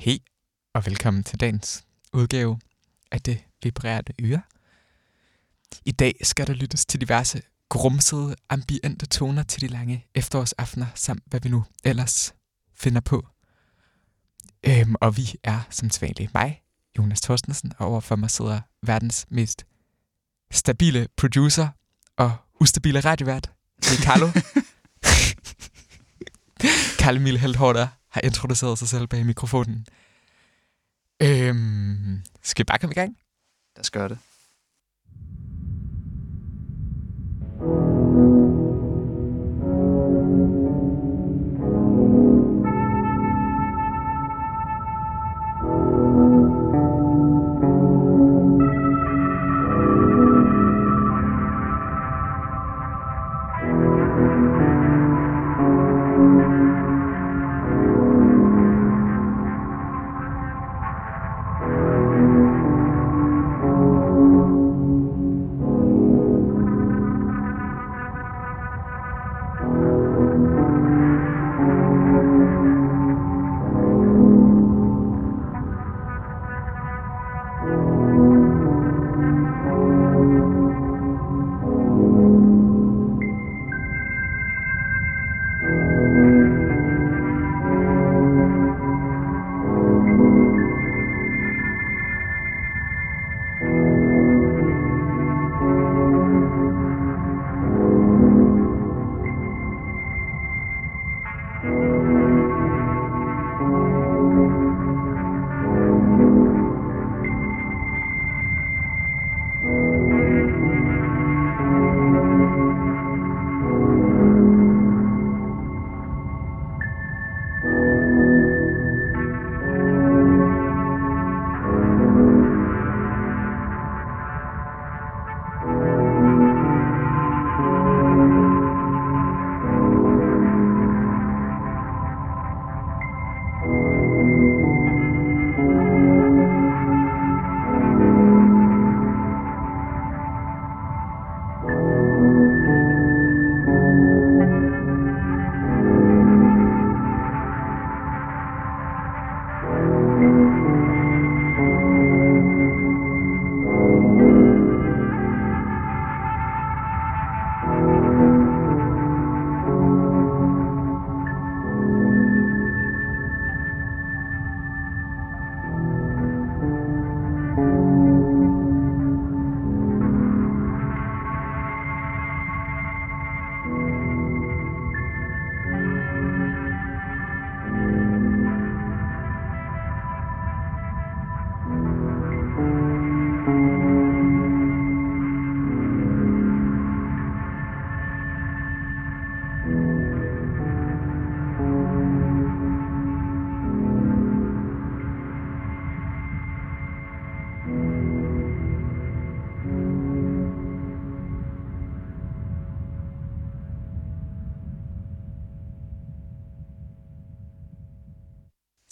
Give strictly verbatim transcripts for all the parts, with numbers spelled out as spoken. Hej og velkommen til dagens udgave af Det Vibrerende Øre. I dag skal der lyttes til diverse grumsede, ambiente toner til de lange efterårsaftener, samt hvad vi nu ellers finder på. Øhm, og vi er som sædvanligt mig, Jonas Thorstensen, og overfor mig sidder verdens mest stabile producer og ustabile radiovært, Carlo. Karl-Emil Hjorth-Hårder har introduceret sig selv bag mikrofonen. Øhm, skal vi bare komme i gang? Lad os gøre det.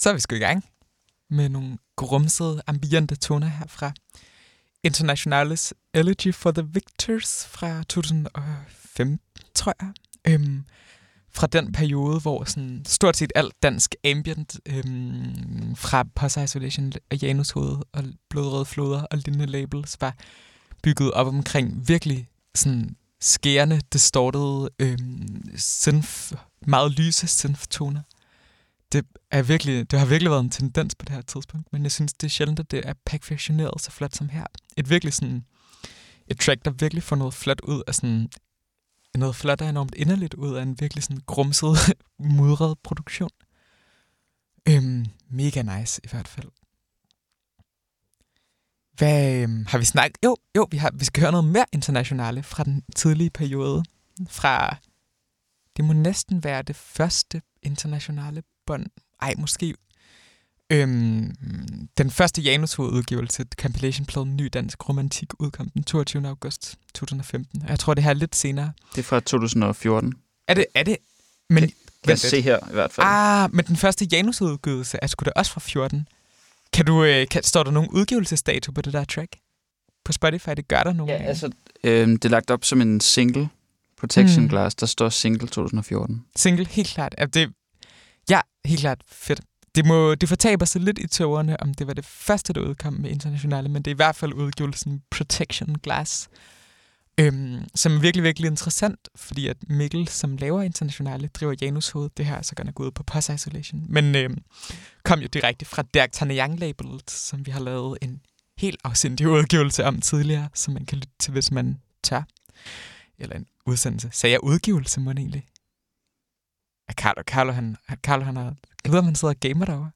Så er vi sgu i gang med nogle grumsede, ambiente toner herfra. Internationales Elegy for the Victors fra to tusind og femten, tror jeg. Øhm, fra den periode, hvor sådan stort set alt dansk ambient øhm, fra Posh Isolation og Janushoved og Blodrøde Floder og lignende labels var bygget op omkring virkelig sådan skærende, distortede, øhm, synth, meget lyse synth-toner. Det, er virkelig, det har virkelig været en tendens på det her tidspunkt, men jeg synes, det er sjældent, at det er perfektioneret så flot som her. Et virkelig sådan et track, der virkelig får noget flot ud af sådan noget flot og enormt inderligt ud af en virkelig sådan grumset, mudret produktion. Øhm, mega nice i hvert fald. Hvad øhm, har vi snakket? Jo, jo vi, har, vi skal høre noget mere internationale fra den tidlige periode. Fra, det må næsten være det første internationale bånd. Ej, måske. Øhm, den første Janushoved-udgivelse, compilation-pladen Ny Dansk Romantik, udkom den toogtyvende august to tusind og femten. Jeg tror, det her er lidt senere. Det er fra to tusind og fjorten. Er det? Er det? Men, det lad os se her, i hvert fald. Ah, men den første Janushoved-udgivelse er sgu da også fra fjorten. Kan du, kan, står der nogen udgivelsesdato på det der track? På Spotify, det gør der nogen. Ja, altså, øh, det er lagt op som en single. Protection mm. Glass, der står single to tusind og fjorten. Single, helt klart. Det, ja, helt klart fedt. Det, må, det fortaber sig lidt i tårerne, om det var det første, der udkom med Internazionale, men det er i hvert fald udgivelsen Protection Glass, øhm, som er virkelig, virkelig interessant, fordi at Mikkel, som laver Internazionale, driver Janushoved. Det her er så godt nok gået på Posh Isolation, men øhm, kom jo direkte fra Dirk Taneyang-labelet, som vi har lavet en helt afsindig udgivelse om tidligere, som man kan lytte til, hvis man tør. Eller en udsendelse. Sagde jeg udgivelse, må egentlig? Er Carlo, Carlo, han, Carlo, han har... Jeg ved, om han sidder og gamer derovre.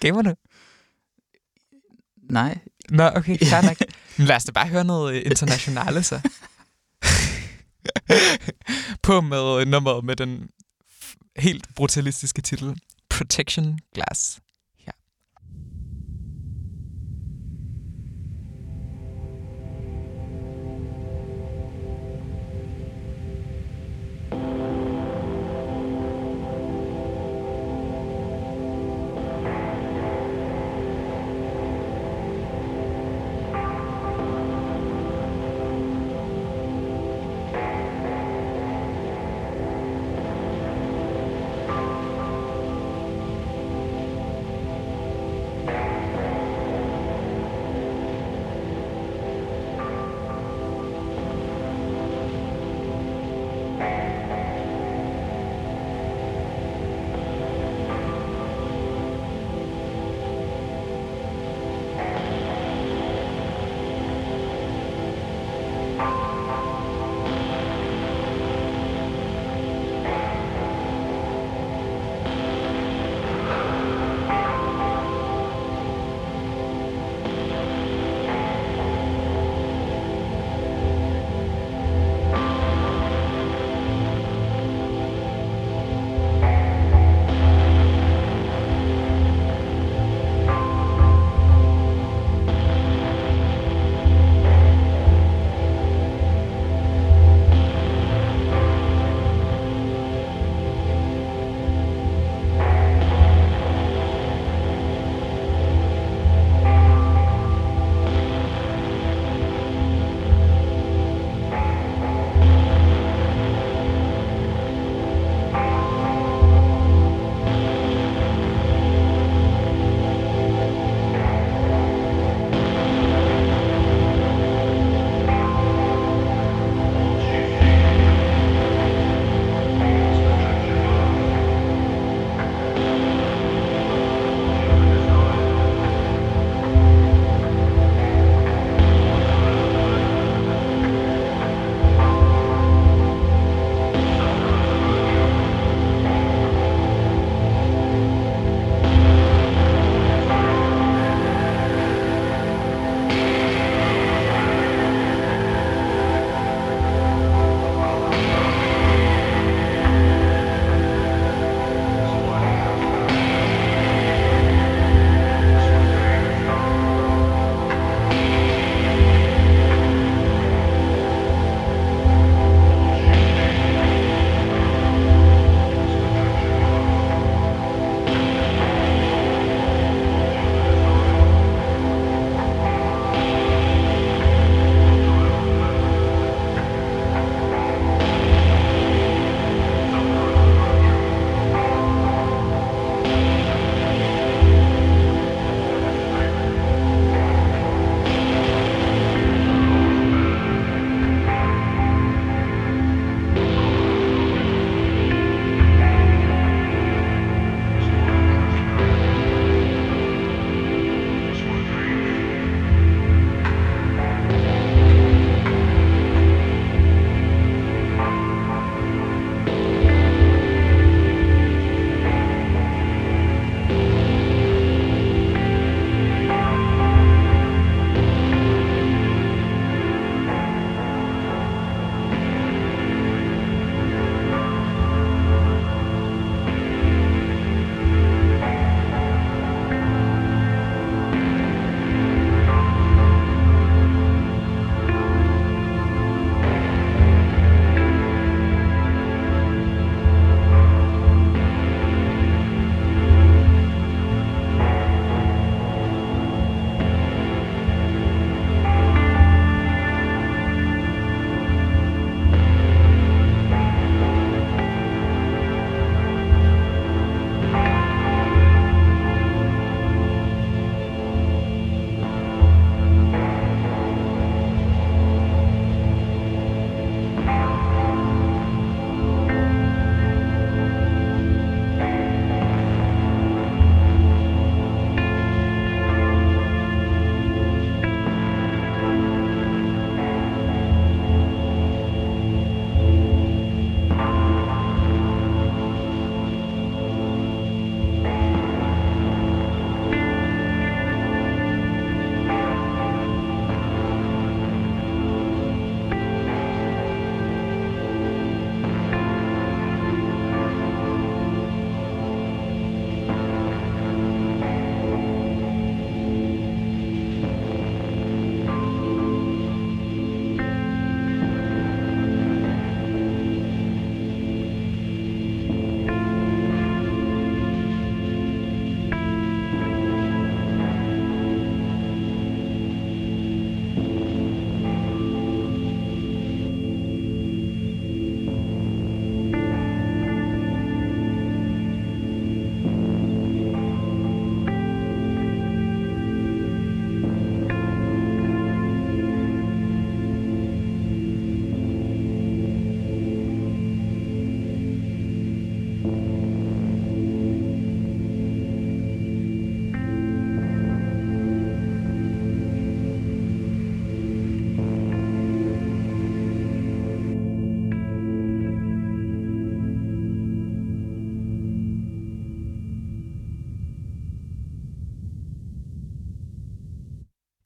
Gamer du? Nej. Nå, okay, klar nok. Men lad os da bare høre noget Internazionale, så. På med nummeret med den helt brutalistiske titel, Protection Glass.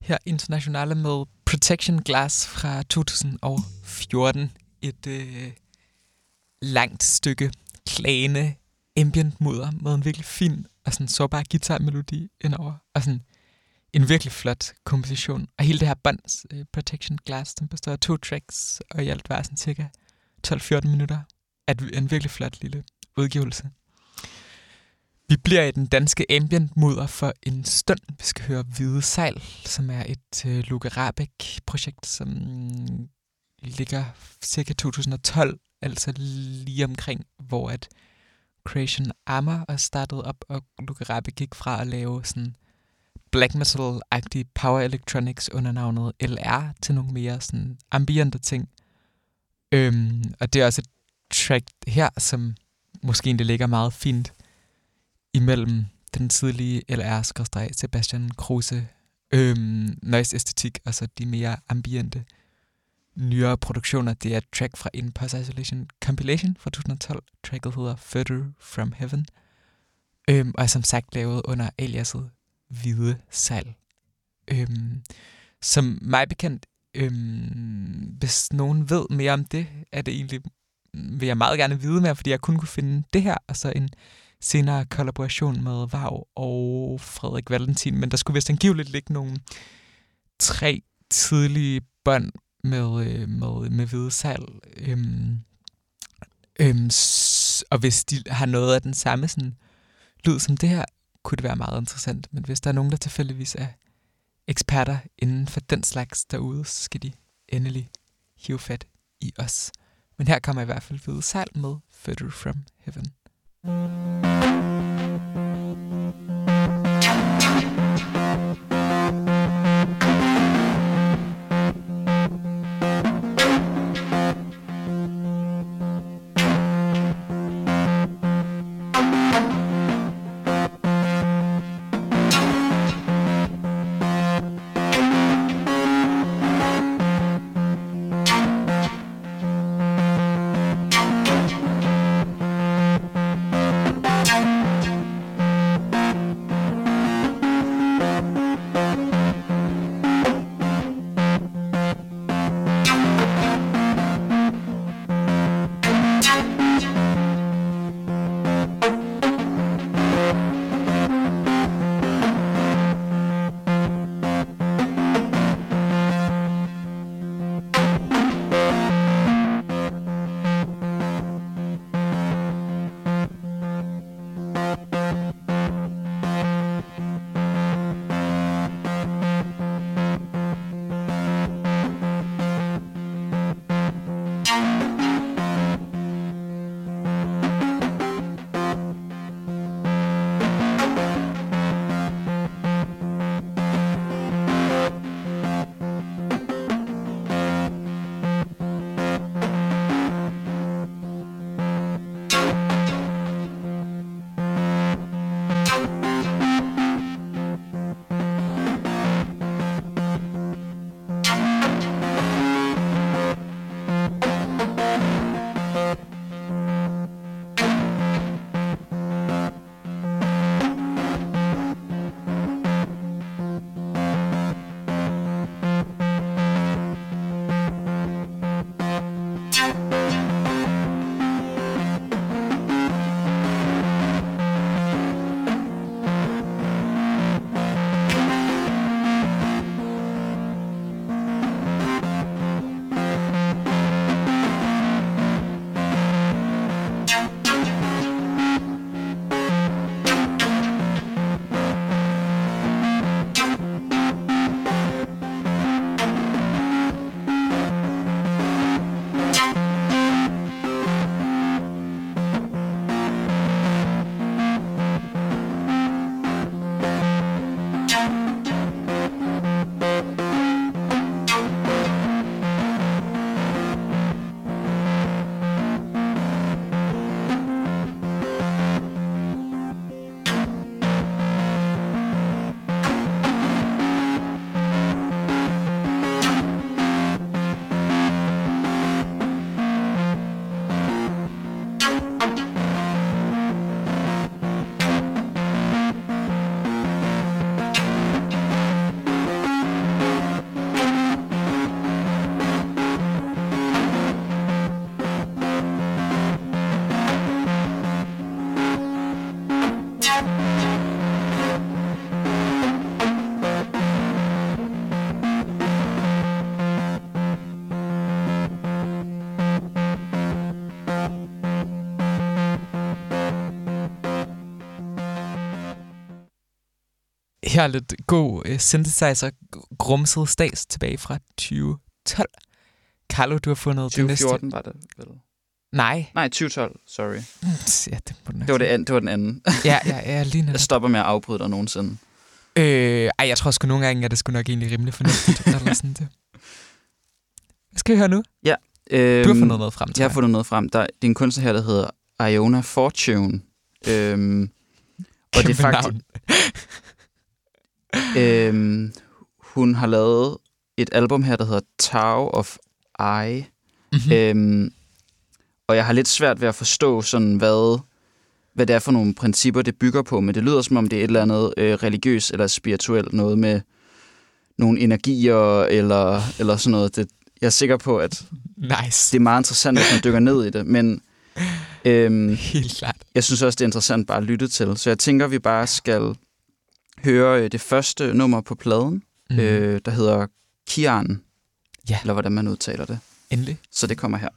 her Internazionale med Protection Glass fra to tusind og fjorten. Et øh, langt stykke klagende ambient mudder med en virkelig fin og sådan sårbar guitarmelodi indover. Og sådan en virkelig flot komposition. Og hele det her bands øh, Protection Glass, den består af to tracks, og i alt var sådan cirka tolv til fjorten minutter. At en virkelig flot lille udgivelse. Vi bliver i den danske ambient mudder for en stund. Vi skal høre Hvide Sejl, som er et øh, Luca Rabeck-projekt, som ligger cirka to tusind og tolv, altså lige omkring, hvor at Creation Armor er startet op, og Luca Rabeck gik fra at lave sådan black metal-agtige power electronics under navnet L R til nogle mere sådan ambiente ting. Øhm, og det er også et track her, som måske egentlig ligger meget fint imellem den tidlige L R-skrædder Sebastian Kruse øhm, noise-æstetik, og så de mere ambiente nyere produktioner. Det er et track fra In Pulse Isolation compilation fra to tusind og tolv. Tracket hedder Further From Heaven, øhm, og er som sagt lavet under aliaset Hvide Sejl. Øhm, som mig bekendt, øhm, hvis nogen ved mere om det, er det egentlig, vil jeg meget gerne vide mere, fordi jeg kun kunne finde det her, og så en senere kollaboration med Vav og Frederik Valentin, men der skulle vist angiveligt ligge nogle tre tidlige bånd med, med, med Hvide Sejl. Øhm, øhm, og hvis de har noget af den samme sådan lyd som det her, kunne det være meget interessant, men hvis der er nogen, der tilfældigvis er eksperter inden for den slags derude, så skal de endelig hive fat i os. Men her kommer i hvert fald Hvide Sejl med Further From Heaven. Bye. Her er lidt god uh, synthesizer-grumset stats tilbage fra tyve tolv. Carlo, du har fundet det næste... tyve fjorten var det vel? Nej. Nej, tyve tolv, sorry. Ja, det, må det, var det, an, det var den anden. Ja, ja, ja, lige netop. Jeg stopper med at afbryde dig nogensinde. Øh, ej, jeg tror sgu nogle gange, at det skulle nok egentlig rimelig fornuftigt. Eller sådan det. Hvad skal vi høre nu? Ja. Øh, du har fundet noget frem til. Jeg har fundet noget frem. Der, det er en kunstner her, der hedder Iona Fortune. Øhm, og det er faktisk... øhm, hun har lavet et album her, der hedder Tau of Eye. Mm-hmm. Øhm, og jeg har lidt svært ved at forstå, sådan, hvad, hvad det er for nogle principper, det bygger på. Men det lyder, som om det er et eller andet øh, religiøst eller spirituelt. Noget med nogle energier eller, eller sådan noget. Det, jeg er sikker på, at nice. Det er meget interessant, hvis man dykker ned i det. Men øhm, helt klart. Jeg synes også, det er interessant bare at lytte til. Så jeg tænker, vi bare skal høre det første nummer på pladen, mm. øh, der hedder Kian. Ja. Eller hvordan man udtaler det. Endelig. Så det kommer her.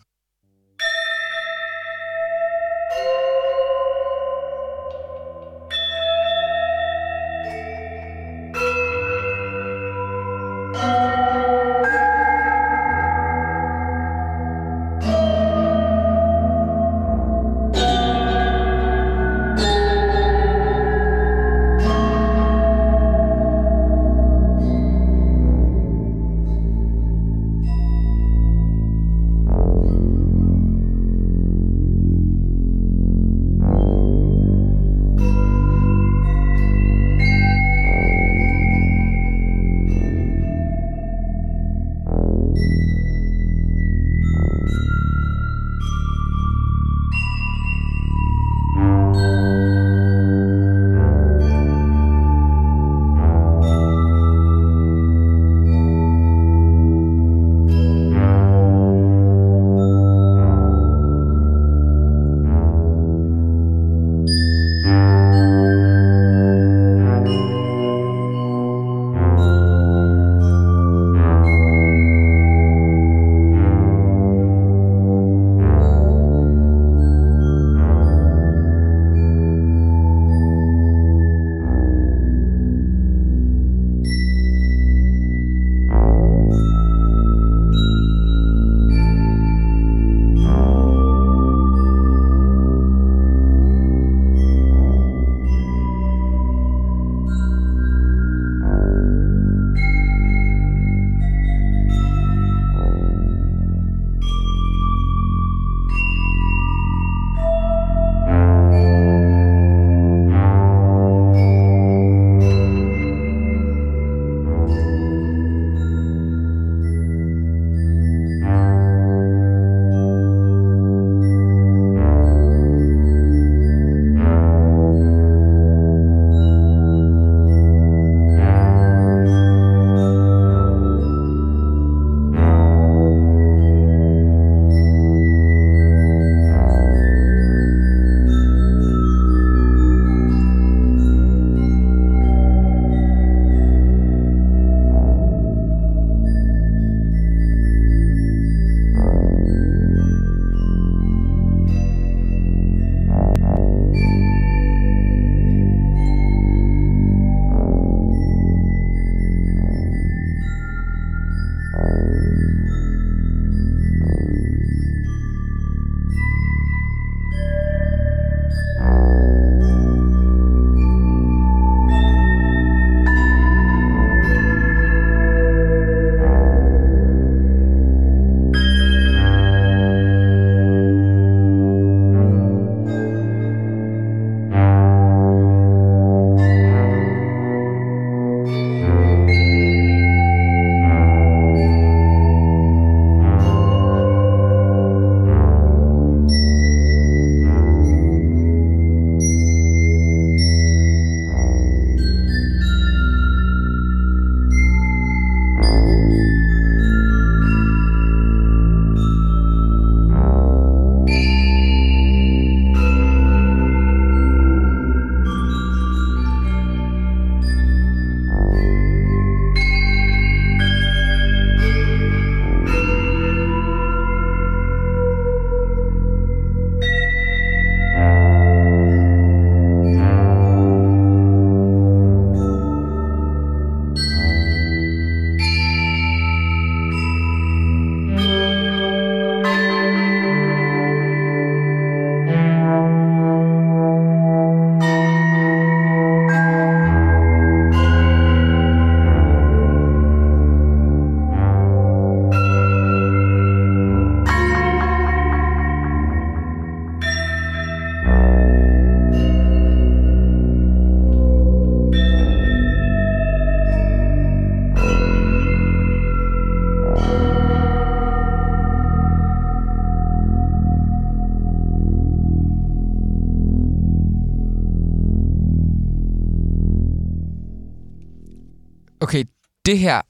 okay, det her,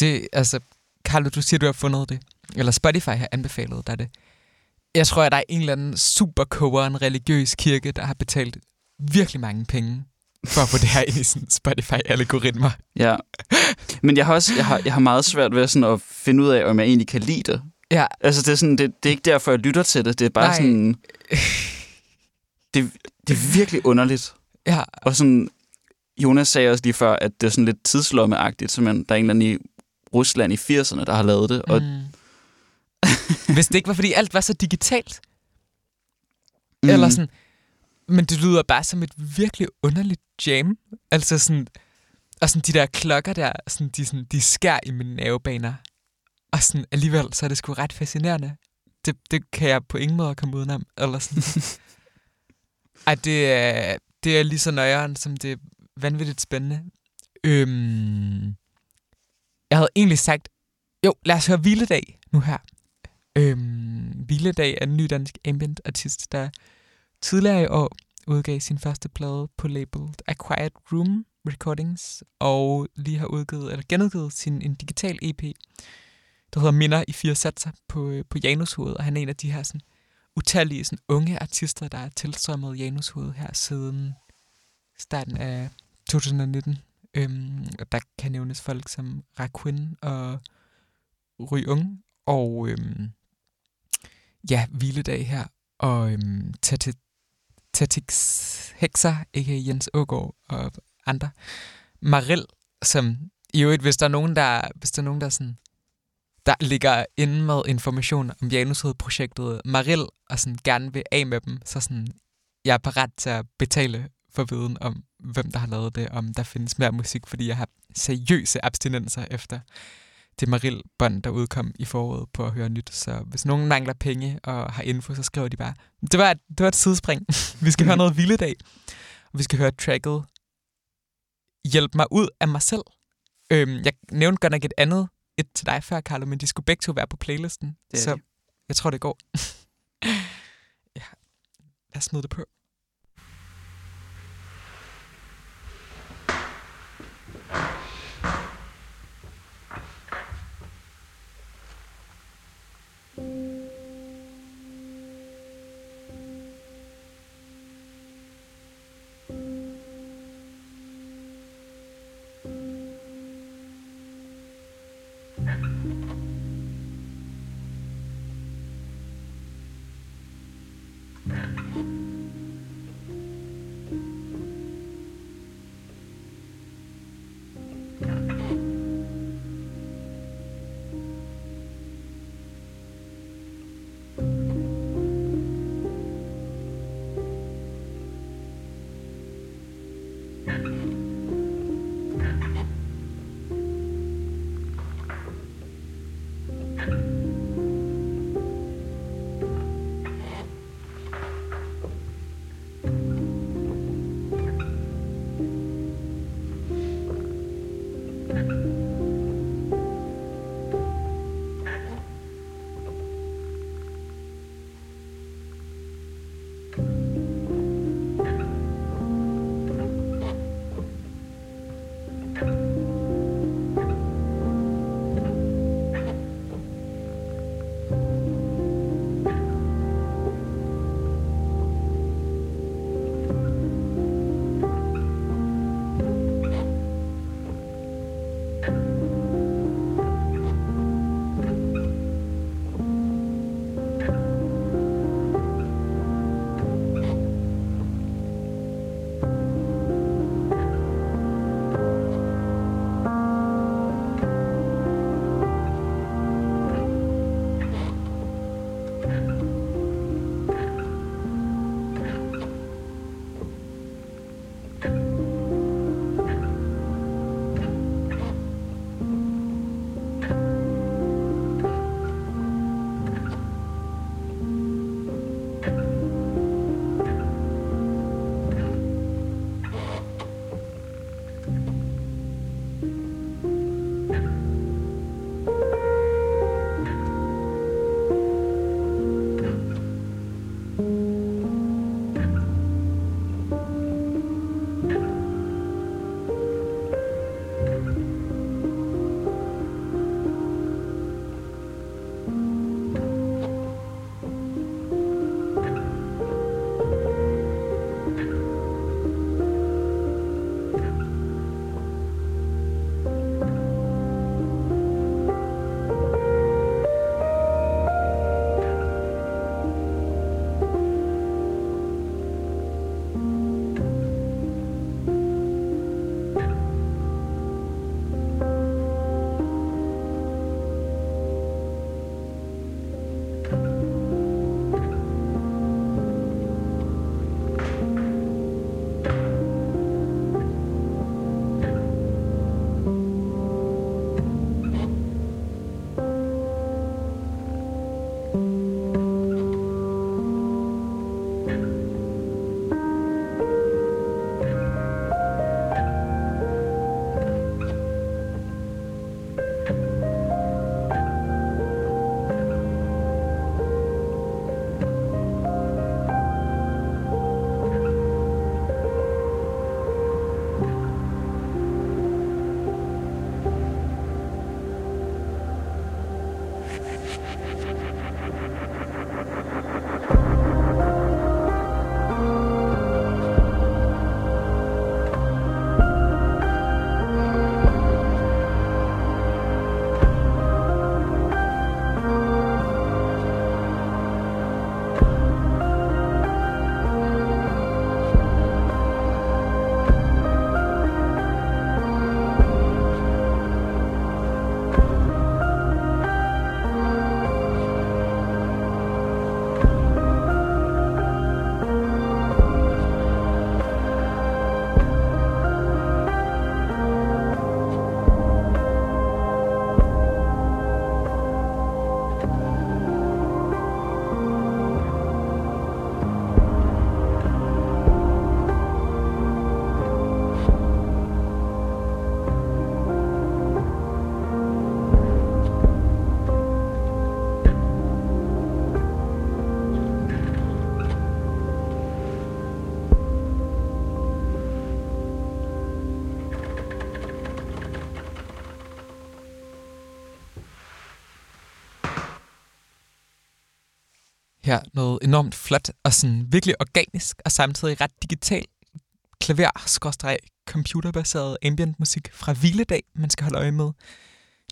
det, altså, Carlo, du siger, du har fundet det. Eller Spotify har anbefalet dig det. Jeg tror, at der er en eller anden superkogeren religiøs kirke, der har betalt virkelig mange penge for at få det her ind i sådan Spotify-algoritmer. Ja, men jeg har også jeg har, jeg har meget svært ved sådan at finde ud af, om jeg egentlig kan lide det. Ja. Altså, det er, sådan, det, det er ikke derfor, jeg lytter til det. Det er bare Nej. sådan... Det, det er virkelig underligt. Ja. Og sådan... Jonas sagde også lige før, at det er sådan lidt tidslommeagtigt, som man der er en eller anden i Rusland i firserne, der har lavet det. Og... Mm. Hvis det ikke var, fordi alt var så digitalt. Mm. Eller sådan... Men det lyder bare som et virkelig underligt jam. Altså sådan... Og sådan de der klokker der, sådan, de, sådan, de skær i mine nervebaner. Og sådan alligevel, så er det sgu ret fascinerende. Det, det kan jeg på ingen måde komme udenom. Eller sådan... Ej, det er, det er lige så nøjeren, som det er vanvittigt spændende. Øhm, jeg havde egentlig sagt, jo, lad os høre Hviledag nu her. Øhm, Hviledag er en ny dansk ambient artist, der tidligere i år udgav sin første plade på labelet A Quiet Room Recordings, og lige har udgivet, eller genudgivet sin en digital E P, der hedder Minder i fire satser på, på Janushoved, og han er en af de her sådan, utallige sådan, unge artister, der er tilstrømmet Janushoved her siden starten af to tusind nitten. Øhm, og der kan nævnes folk som Raquin og Ry Unge, og øhm, ja, Hviledag her, og øhm, Tatix Hekser, a k a. Jens Ågaard og andre. Mareld, som i øvrigt, hvis der er nogen, der, hvis der er nogen, der sådan... Der ligger inde med information om Janushoved-projektet Mareld, og sådan gerne vil af med dem, så sådan, jeg er parat til at betale for viden om, hvem der har lavet det, om der findes mere musik, fordi jeg har seriøse abstinenser efter det Mareld-bånd, der udkom i foråret på at høre nyt. Så hvis nogen mangler penge og har info, så skriver de bare, det var et, det var et sidespring. Vi skal høre noget Hviledag. Vi skal høre tracket Hjælp mig ud af mig selv. Øhm, jeg nævnte godt nok et andet, et til dig før, Carlo, men de skulle begge to være på playlisten. Så det. Jeg tror, det går. Ja, lad os smide det på. her noget enormt flot og sådan virkelig organisk og samtidig ret digital klaver-computerbaseret ambient musik fra Hviledag, man skal holde øje med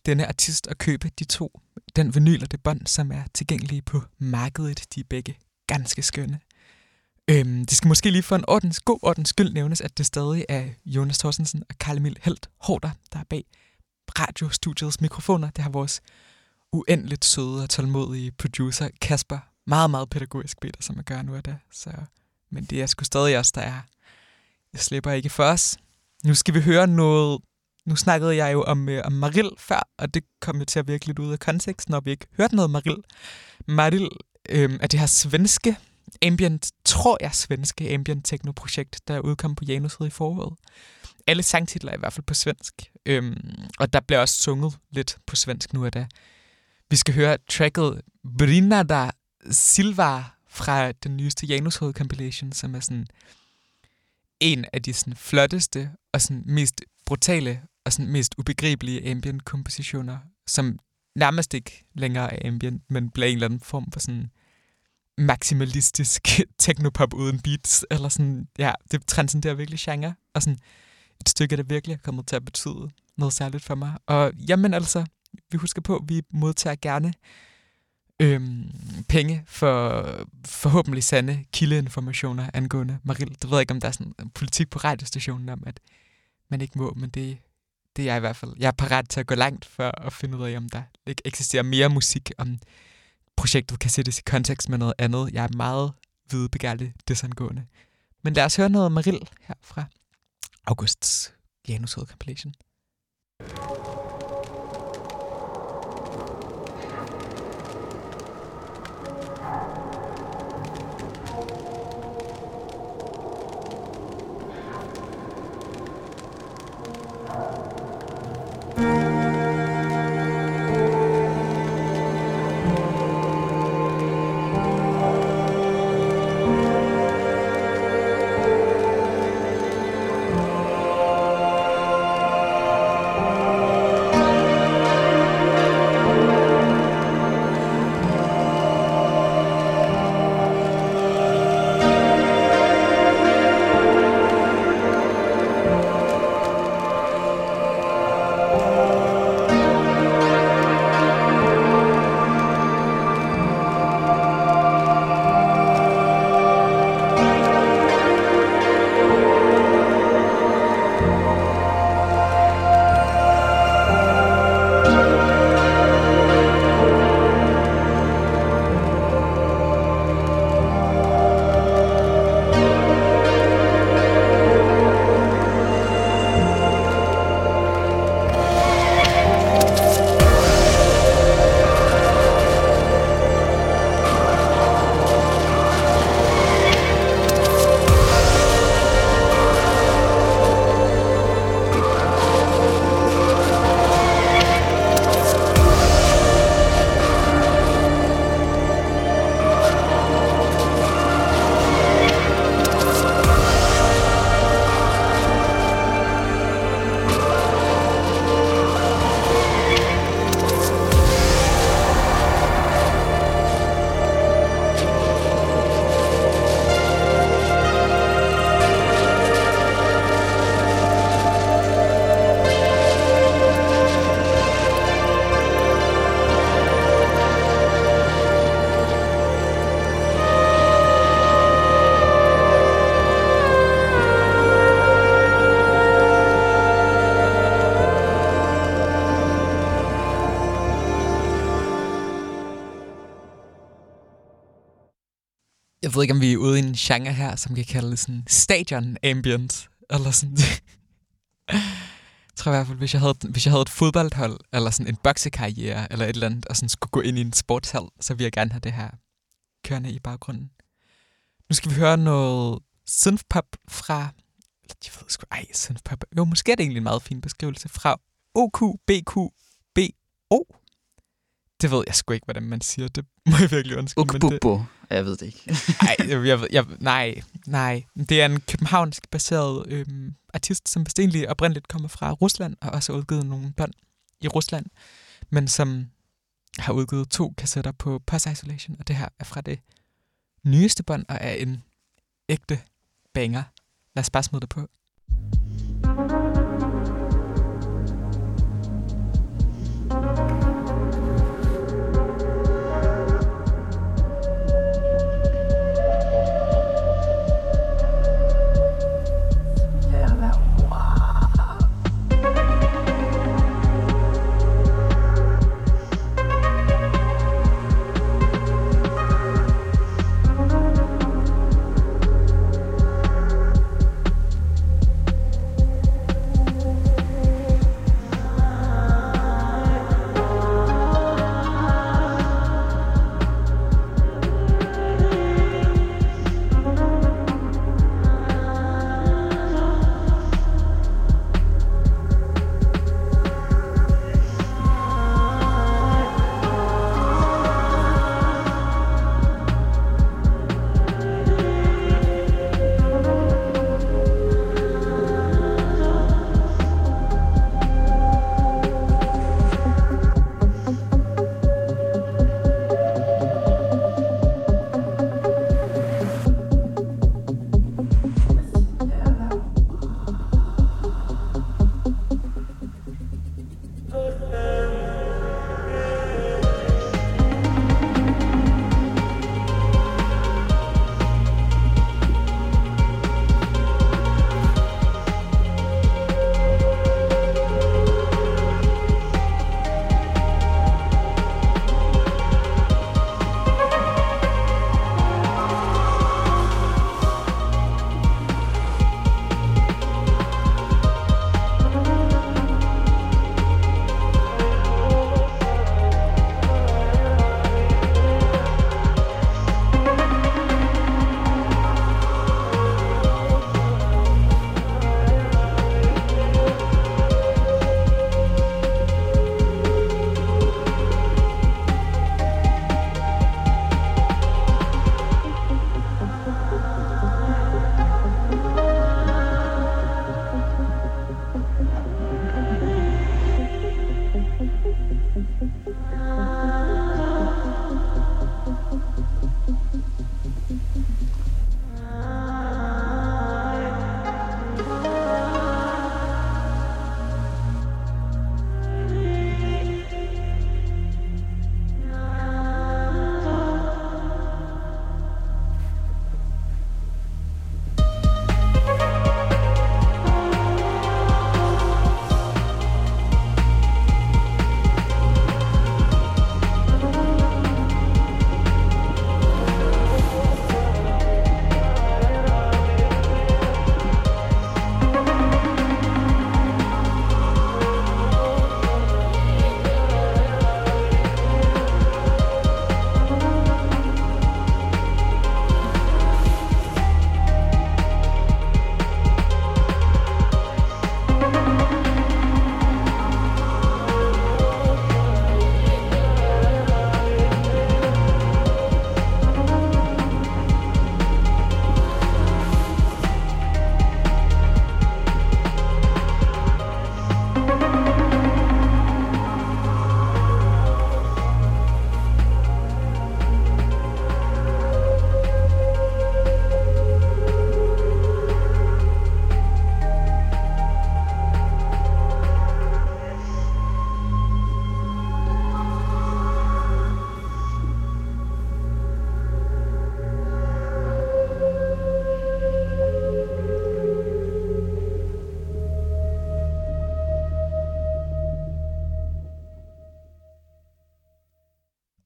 denne artist og købe de to, den vinyl og det bånd, som er tilgængelige på markedet. De er begge ganske skønne. Øhm, det skal måske lige for en ordens, god ordens skyld nævnes, at det stadig er Jonas Thorstensen og Karl-Emil Hjorth-Hårder, der er bag radiostudiets mikrofoner. Det har vores uendeligt søde og tålmodige producer Kasper meget, meget pædagogisk bedt som at gøre nu af det. Så, men det er sgu stadig os, der er. Jeg slipper ikke for os. Nu skal vi høre noget. Nu snakkede jeg jo om, øh, om Mareld før, og det kom jo til at virke lidt ud af kontekst, når vi ikke hørte noget Mareld. Mareld øh, er det her svenske ambient, tror jeg svenske ambient techno-projekt, der udkom på Janushoved i foråret. Alle sangtitler er i hvert fald på svensk, øh, og der bliver også sunget lidt på svensk nu og da. Vi skal høre tracket Brinna da Silva fra den nyeste Janushoved compilation, som er sådan en af de sådan flotteste og sådan mest brutale og sådan mest ubegribelige ambient-kompositioner, som nærmest ikke længere er ambient, men bliver en eller anden form for sådan maksimalistisk technopop uden beats, eller sådan, ja, det transcenderer virkelig genre, og sådan et stykke, der virkelig er kommet til at betyde noget særligt for mig. Og jamen altså, vi husker på, vi modtager gerne øhm, penge for forhåbentlig sande kildeinformationer angående Mareld. Jeg ved ikke, om der er sådan en politik på radiostationen om, at man ikke må, men det, det er jeg i hvert fald. Jeg er parat til at gå langt for at finde ud af, om der ikke eksisterer mere musik, om projektet kan sættes i kontekst med noget andet. Jeg er meget videbegærlig desangående. Men lad os høre noget Mareld her fra augusts Janushoved compilation. Jeg ved ikke, om vi er ude i en genre her, som kan kalde sådan stadion ambient, eller sådan. Jeg tror i hvert fald, hvis jeg havde, hvis jeg havde et fodboldhold, eller sådan en boksekarriere, eller et eller andet, og sådan skulle gå ind i en sportshal, så ville jeg gerne have det her kørende i baggrunden. Nu skal vi høre noget synthpop fra, jeg ved sgu, ej, synthpop, jo, måske er det egentlig en meget fin beskrivelse, fra O Q B Q B O. Det ved jeg sgu ikke, hvordan man siger. Det må jeg virkelig undskylde. O Q B Q B O. Det... Jeg ved det ikke. nej, jeg ved, jeg, nej, nej. Det er en københavnsk baseret øhm, artist, som bestemt egentlig oprindeligt kommer fra Rusland, og også har udgivet nogle bånd i Rusland, men som har udgivet to kassetter på Posh Isolation, og det her er fra det nyeste bånd og er en ægte banger. Lad os bare smide det på.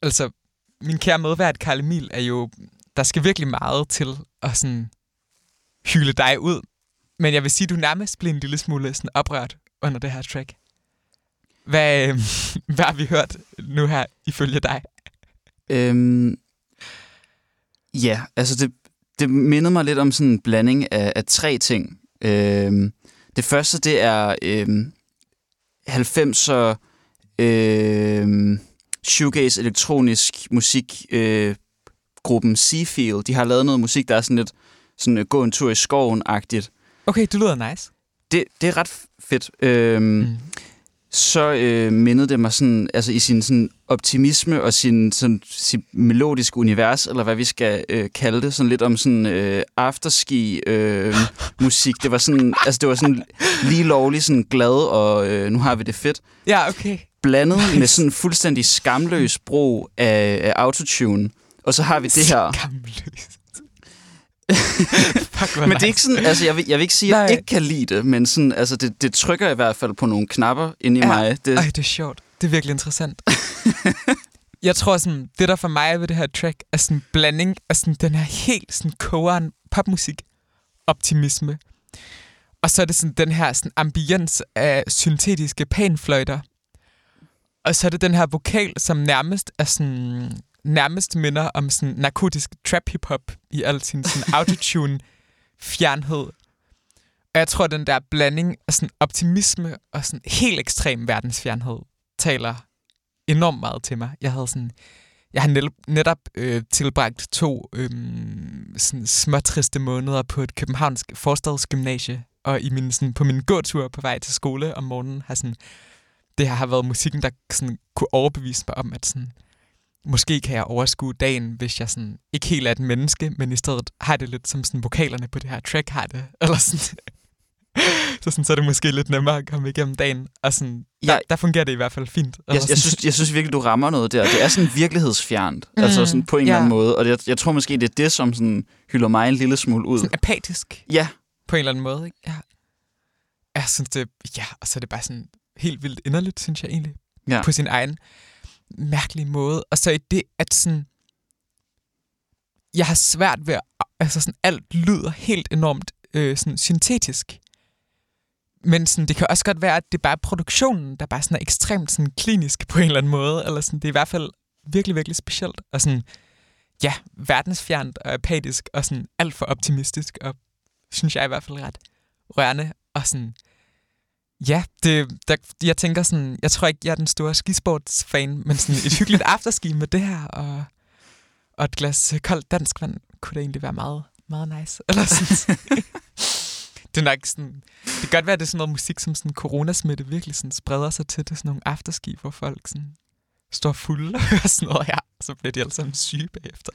Altså, min kære medvært Karl-Emil er jo... Der skal virkelig meget til at sådan hyle dig ud. Men jeg vil sige, at du nærmest blev en lille smule sådan oprørt under det her track. Hvad, øh, hvad har vi hørt nu her ifølge dig? Øhm, ja, altså det, det mindede mig lidt om sådan en blanding af, af tre ting. Øhm, det første, det er øhm, halvfemser... Øhm, shoegaze elektronisk musik øh, gruppen Seefeel. De har lavet noget musik, der er sådan lidt sådan gå en tur i skoven-agtigt. Okay, det lyder nice. Det, det er ret fedt. Øhm, mm. Så øh, mindede det mig sådan, altså i sin sådan optimisme og sin sådan, sin melodiske univers, eller hvad vi skal øh, kalde det, sådan lidt om sådan øh, afterski øh, musik. Det var sådan, altså det var sådan lige lovlig sådan glad og øh, nu har vi det fedt. Ja, okay. Blandet med sådan fuldstændig skamløs brug af, af autotune. Og så har vi det her. Skamløs. Fuck, men det er ikke sådan, altså jeg vil, jeg vil ikke sige, at jeg ikke kan lide det, men sådan, altså det, det trykker i hvert fald på nogle knapper inde i ja. mig. Det... Ej, det er sjovt. Det er virkelig interessant. Jeg tror sådan, det der for mig ved det her track er sådan en blanding af sådan den her helt sådan kogeren popmusik, optimisme. Og så er det sådan den her sådan ambience af syntetiske panfløjter. Og så er det den her vokal, som nærmest er sådan... nærmest minder om sådan narkotisk trap-hiphop i al sin sådan autotune-fjernhed. Og jeg tror, den der blanding af sådan optimisme og sådan helt ekstrem verdensfjernhed taler enormt meget til mig. Jeg havde sådan, jeg har netop, netop øh, tilbragt to øh, sådan småtriste måneder på et københavnsk forstadsgymnasie, og i min, sådan, på min gåtur på vej til skole om morgenen har sådan, det har været musikken, der sådan, kunne overbevise mig om, at sådan, måske kan jeg overskue dagen, hvis jeg sådan ikke helt er et menneske, men i stedet har det lidt som sådan vokalerne på det her track har det, eller sådan. så, sådan så er det måske lidt nemmere at komme igennem dagen, og sådan, der, jeg, der fungerer det i hvert fald fint. Jeg, jeg, synes, jeg synes virkelig, du rammer noget der. Det er sådan virkelighedsfjernt, mm, altså sådan på en ja. eller anden måde, og jeg, jeg tror måske, det er det, som sådan hylder mig en lille smule ud. Sådan apatisk? Ja. På en eller anden måde, ikke? Ja. Jeg synes det, ja, og så er det bare sådan helt vildt inderligt, synes jeg egentlig, ja. på sin egen mærkelig måde, og så i det, at sådan, jeg har svært ved, at, altså sådan, alt lyder helt enormt øh, sådan syntetisk, men sådan, det kan også godt være, at det er bare produktionen, der bare sådan er ekstremt sådan klinisk på en eller anden måde, eller sådan, det er i hvert fald virkelig, virkelig specielt, og sådan, ja, verdensfjernt og apatisk, og sådan alt for optimistisk, og synes jeg i hvert fald ret rørende, og sådan, ja, det, der, jeg tænker sådan, jeg tror ikke, jeg er den store skisportsfan, men sådan et hyggeligt afterski med det her, og, og et glas koldt dansk vand, kunne det egentlig være meget, meget nice. Eller sådan. det er nok sådan, det kan godt være, at det er sådan noget musik, som sådan coronasmitte virkelig sådan spreder sig til, det er sådan nogle afterski, hvor folk sådan står fulde og sådan noget her, så bliver de alle sammen syge bagefter.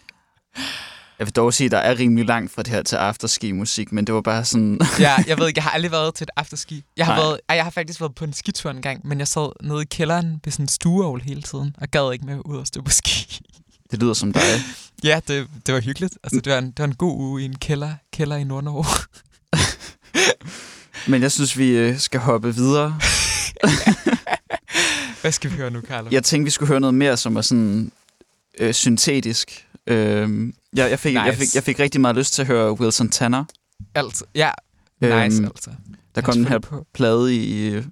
Jeg vil dog sige, at der er rimelig langt fra det her til afterski-musik, men det var bare sådan... ja, jeg ved ikke, jeg har aldrig været til et afterski. Jeg har, været, jeg har faktisk været på en skitur en gang, men jeg sad nede i kælderen ved sådan en stueovl hele tiden, og gad ikke med ud og stå på ski. Det lyder som dig. ja, det, det var hyggeligt. Altså, det var en, det var en god uge i en kælder, kælder i Nord-Norge. men jeg synes, vi skal hoppe videre. Hvad skal vi høre nu, Karl? Jeg tænkte, vi skulle høre noget mere, som er sådan øh, syntetisk. Øhm, jeg, jeg, fik, nice. jeg, fik, jeg fik rigtig meget lyst til at høre Wilson Tanner. Altså, ja. Nice, øhm, altså. Der kom den her på. plade i to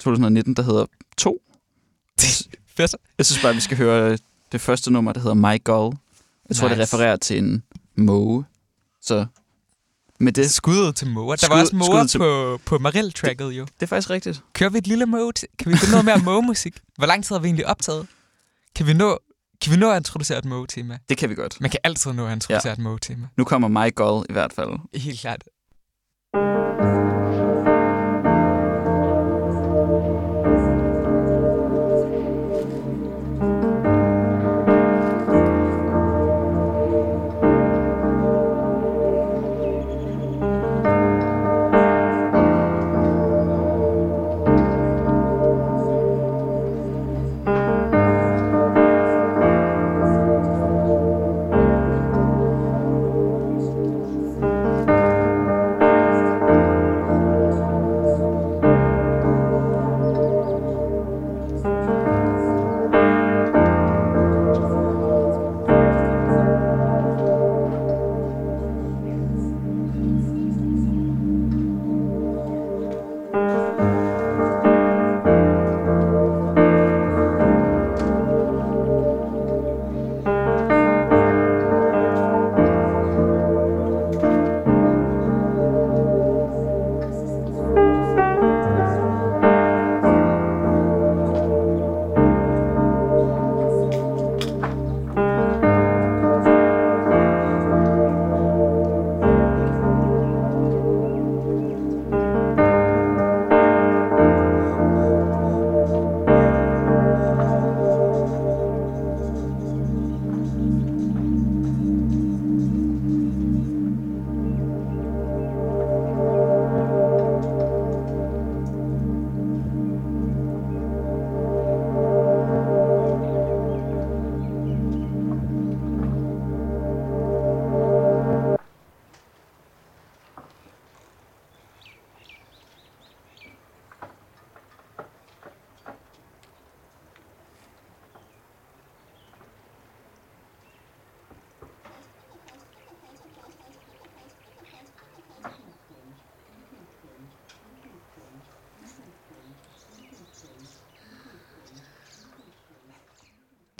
tusind og nitten, der hedder to. Fedt. Jeg synes bare, vi skal høre det første nummer, der hedder My Gull. Jeg nice. tror, det refererer til en måge. Så med det... Skuddet til måger. Der var også måger til... på, på Mareld-tracket, jo. Det, det er faktisk rigtigt. Kører vi et lille måge til? Kan vi få noget mere mågemusik? Hvor lang tid har vi egentlig optaget? Kan vi nå... Kan vi nå at introducere et mågetema? Det kan vi godt. Man kan altid nå at introducere ja. et mågetema. Nu kommer My Gull i hvert fald. Helt klart.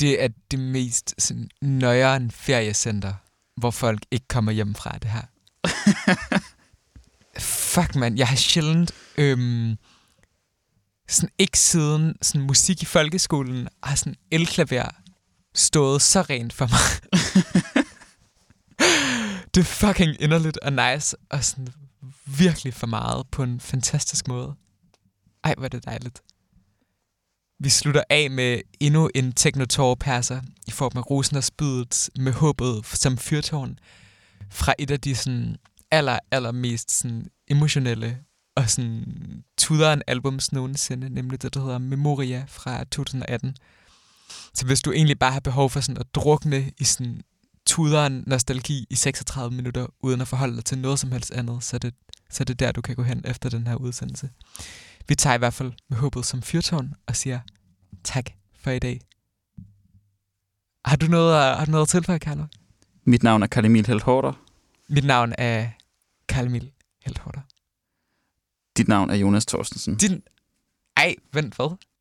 det er det mest sådan, nøjeren feriecenter, hvor folk ikke kommer hjem fra det her. Fuck, man. Jeg har sjældent... Øhm, sådan ikke siden sådan musik i folkeskolen har sådan elklaver stået så rent for mig. Det er fucking inderligt og nice, og sådan virkelig for meget på en fantastisk måde. Ej, hvor er det dejligt. Vi slutter af med endnu en teknotårperser i form af Rosen og Spyddet med håbet som fyrtårn fra et af de sådan aller, aller mest sådan emotionelle og sådan tuderen albums nogensinde, nemlig det, der hedder Memoria fra to tusind og atten. Så hvis du egentlig bare har behov for sådan at drukne i sådan tuderen nostalgi i seksogtredive minutter, uden at forholde dig til noget som helst andet, så det, så det er der, du kan gå hen efter den her udsendelse. Vi tager i hvert fald med håbet som fyrtårn og siger tak for i dag. Har du noget, har du noget at tilføje, Karlo? Mit navn er Karl-Emil Hjorth-Hårder. Mit navn er Karl-Emil Hjorth-Hårder. Dit navn er Jonas Thorstensen. Din... Ej, vent, hvad?